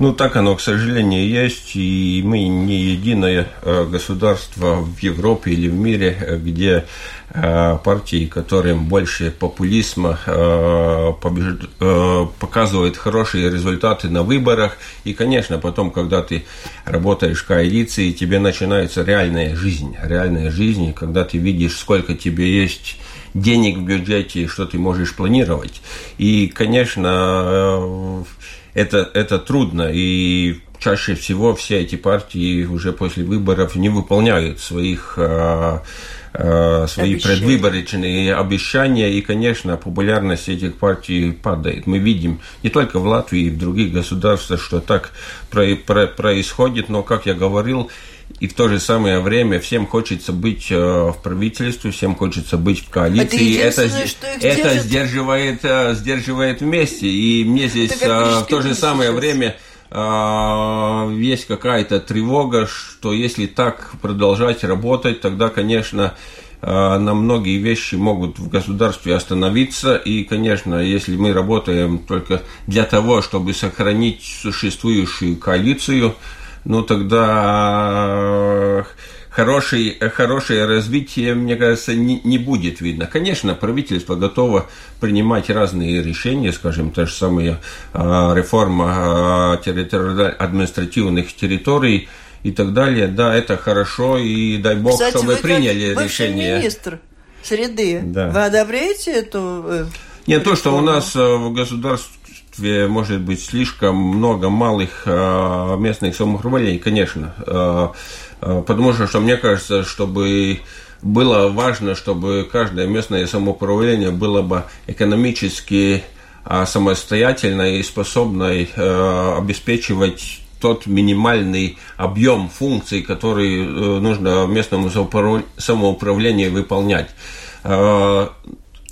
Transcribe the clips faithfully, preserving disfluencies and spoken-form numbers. Ну, так оно, к сожалению, есть, и мы не единое государство в Европе или в мире, где партии, которым больше популизма, побежд... показывают хорошие результаты на выборах, и, конечно, потом, когда ты работаешь в коалиции, тебе начинается реальная жизнь, реальная жизнь, когда ты видишь, сколько тебе есть денег в бюджете, что ты можешь планировать, и, конечно, Это, это трудно, и чаще всего все эти партии уже после выборов не выполняют своих, э, э, свои обещания. Предвыборочные обещания, и, конечно, популярность этих партий падает. Мы видим не только в Латвии, и в других государствах, что так про- про- происходит, но, как я говорил, и в то же самое время всем хочется быть в правительстве, всем хочется быть в коалиции. Это, это, это сдерживает, сдерживает вместе. И мне здесь в то же самое время есть какая-то тревога, что если так продолжать работать, тогда, конечно, на многие вещи могут в государстве остановиться. И, конечно, если мы работаем только для того, чтобы сохранить существующую коалицию, ну, тогда хорошее, хорошее развитие, мне кажется, не, не будет видно. Конечно, правительство готово принимать разные решения, скажем, та же самая реформа территори- административных территорий и так далее. Да, это хорошо, и дай бог, кстати, чтобы вы приняли решение. Министр среды, да. Вы одобряете эту... Не то, что у нас в государстве... может быть, слишком много малых местных самоуправлений, конечно. Потому что, мне кажется, чтобы было важно, чтобы каждое местное самоуправление было бы экономически самостоятельно и способно обеспечивать тот минимальный объем функций, который нужно местному самоуправлению выполнять.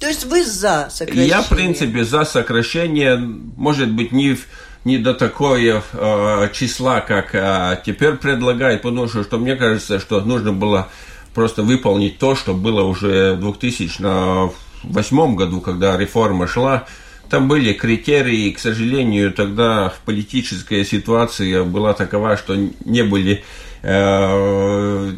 То есть вы за сокращение? Я, в принципе, за сокращение, может быть, не, не до такого э, числа, как э, теперь предлагают, потому что, что мне кажется, что нужно было просто выполнить то, что было уже в две тысячи восьмом году, когда реформа шла. Там были критерии, и, к сожалению, тогда политическая ситуация была такова, что не были... Э,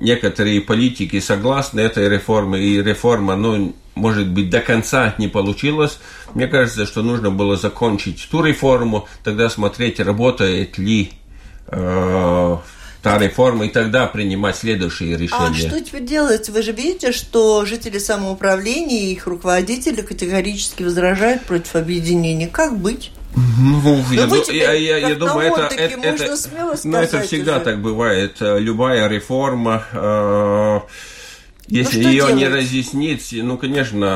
некоторые политики согласны этой реформе, и реформа, ну, может быть, до конца не получилась. Мне кажется, что нужно было закончить ту реформу, тогда смотреть, работает ли э, та реформа, и тогда принимать следующие решения. А что теперь делать? Вы же видите, что жители самоуправления и их руководители категорически возражают против объединения. Как быть? Ну, я, ду- я, я, я думаю, это, это, это, ну, это всегда уже. Так бывает. Любая реформа, э, если ну, ее делать? Не разъяснить, ну, конечно,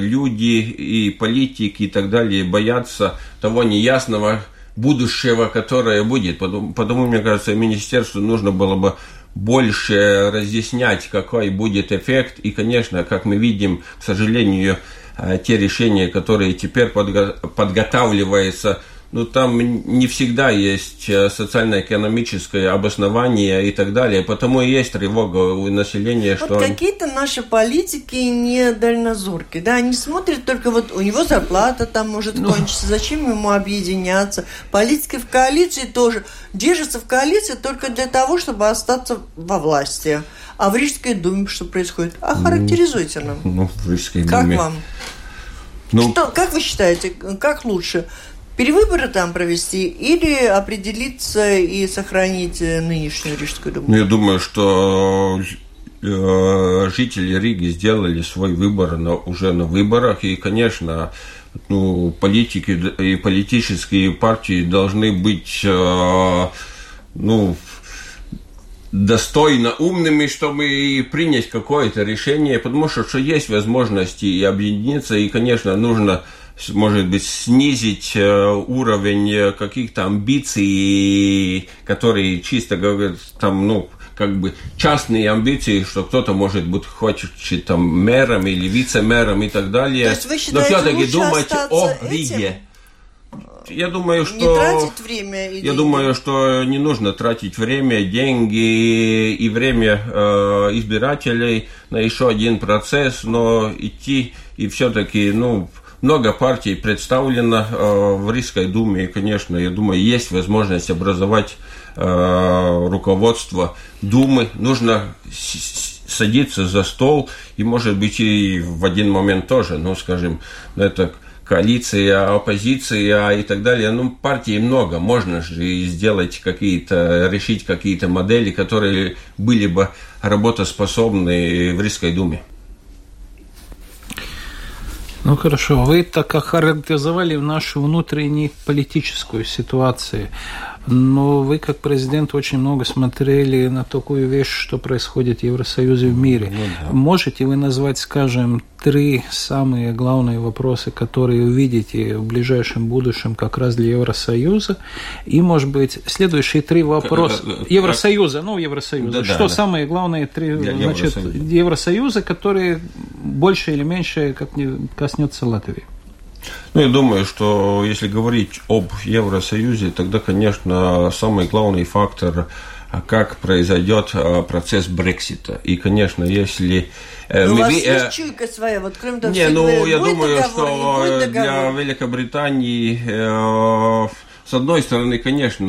люди и политики и так далее боятся того неясного будущего, которое будет. Потому, потому мне кажется, министерству нужно было бы больше разъяснять, какой будет эффект. И, конечно, как мы видим, к сожалению, те решения, которые теперь подготавливаются, ну, там не всегда есть социально-экономическое обоснование и так далее, потому и есть тревога у населения, вот что... Вот какие-то наши политики не дальнозорки, да, они смотрят только вот у него зарплата там может ну... кончиться, зачем ему объединяться, политики в коалиции тоже держатся в коалиции только для того, чтобы остаться во власти, а в Рижской думе что происходит? А характеризуйте нам. Ну, в Рижской думе... Как вам? Ну... Что, как вы считаете, как лучше... Перевыборы там провести или определиться и сохранить нынешнюю Рижскую думу? Ну, я думаю, что жители Риги сделали свой выбор на, уже на выборах. И, конечно, ну, политики и политические партии должны быть ну, достойно умными, чтобы принять какое-то решение. Потому что, что есть возможности и объединиться, и, конечно, нужно... может быть, снизить уровень каких-то амбиций, которые чисто говорят, там, ну, как бы частные амбиции, что кто-то, может быть, хочет там, мэром или вице-мэром и так далее. То есть вы считаете, но все-таки думать о Риге. Я думаю, что... Не тратить время? Или... Я думаю, что не нужно тратить время, деньги и время э, избирателей на еще один процесс, но идти и все-таки, ну... много партий представлено в Рижской думе, и, конечно, я думаю, есть возможность образовать руководство думы. Нужно садиться за стол, и, может быть, и в один момент тоже, ну, скажем, это коалиция, оппозиция и так далее. Ну, партий много, можно же сделать какие-то, решить какие-то модели, которые были бы работоспособны в Рижской думе. Ну, хорошо. Вы так охарактеризовали нашу внутреннюю политическую ситуацию. Но вы, как президент, очень много смотрели на такую вещь, что происходит в Евросоюзе, в мире. Ну, да. Можете вы назвать, скажем, три самые главные вопросы, которые увидите в ближайшем будущем как раз для Евросоюза? И, может быть, следующие три вопроса. Евросоюза, ну, Евросоюза. Да, что да, самые да. главные три значит, Евросоюза. Евросоюза, которые больше или меньше коснется Латвии? Ну, я думаю, что если говорить об Евросоюзе, тогда, конечно, самый главный фактор, как произойдет процесс Брексита. И, конечно, если... У вас есть э... чуйка своя, вот кроме того, не, ну, я думаю, что для Великобритании, э, с одной стороны, конечно,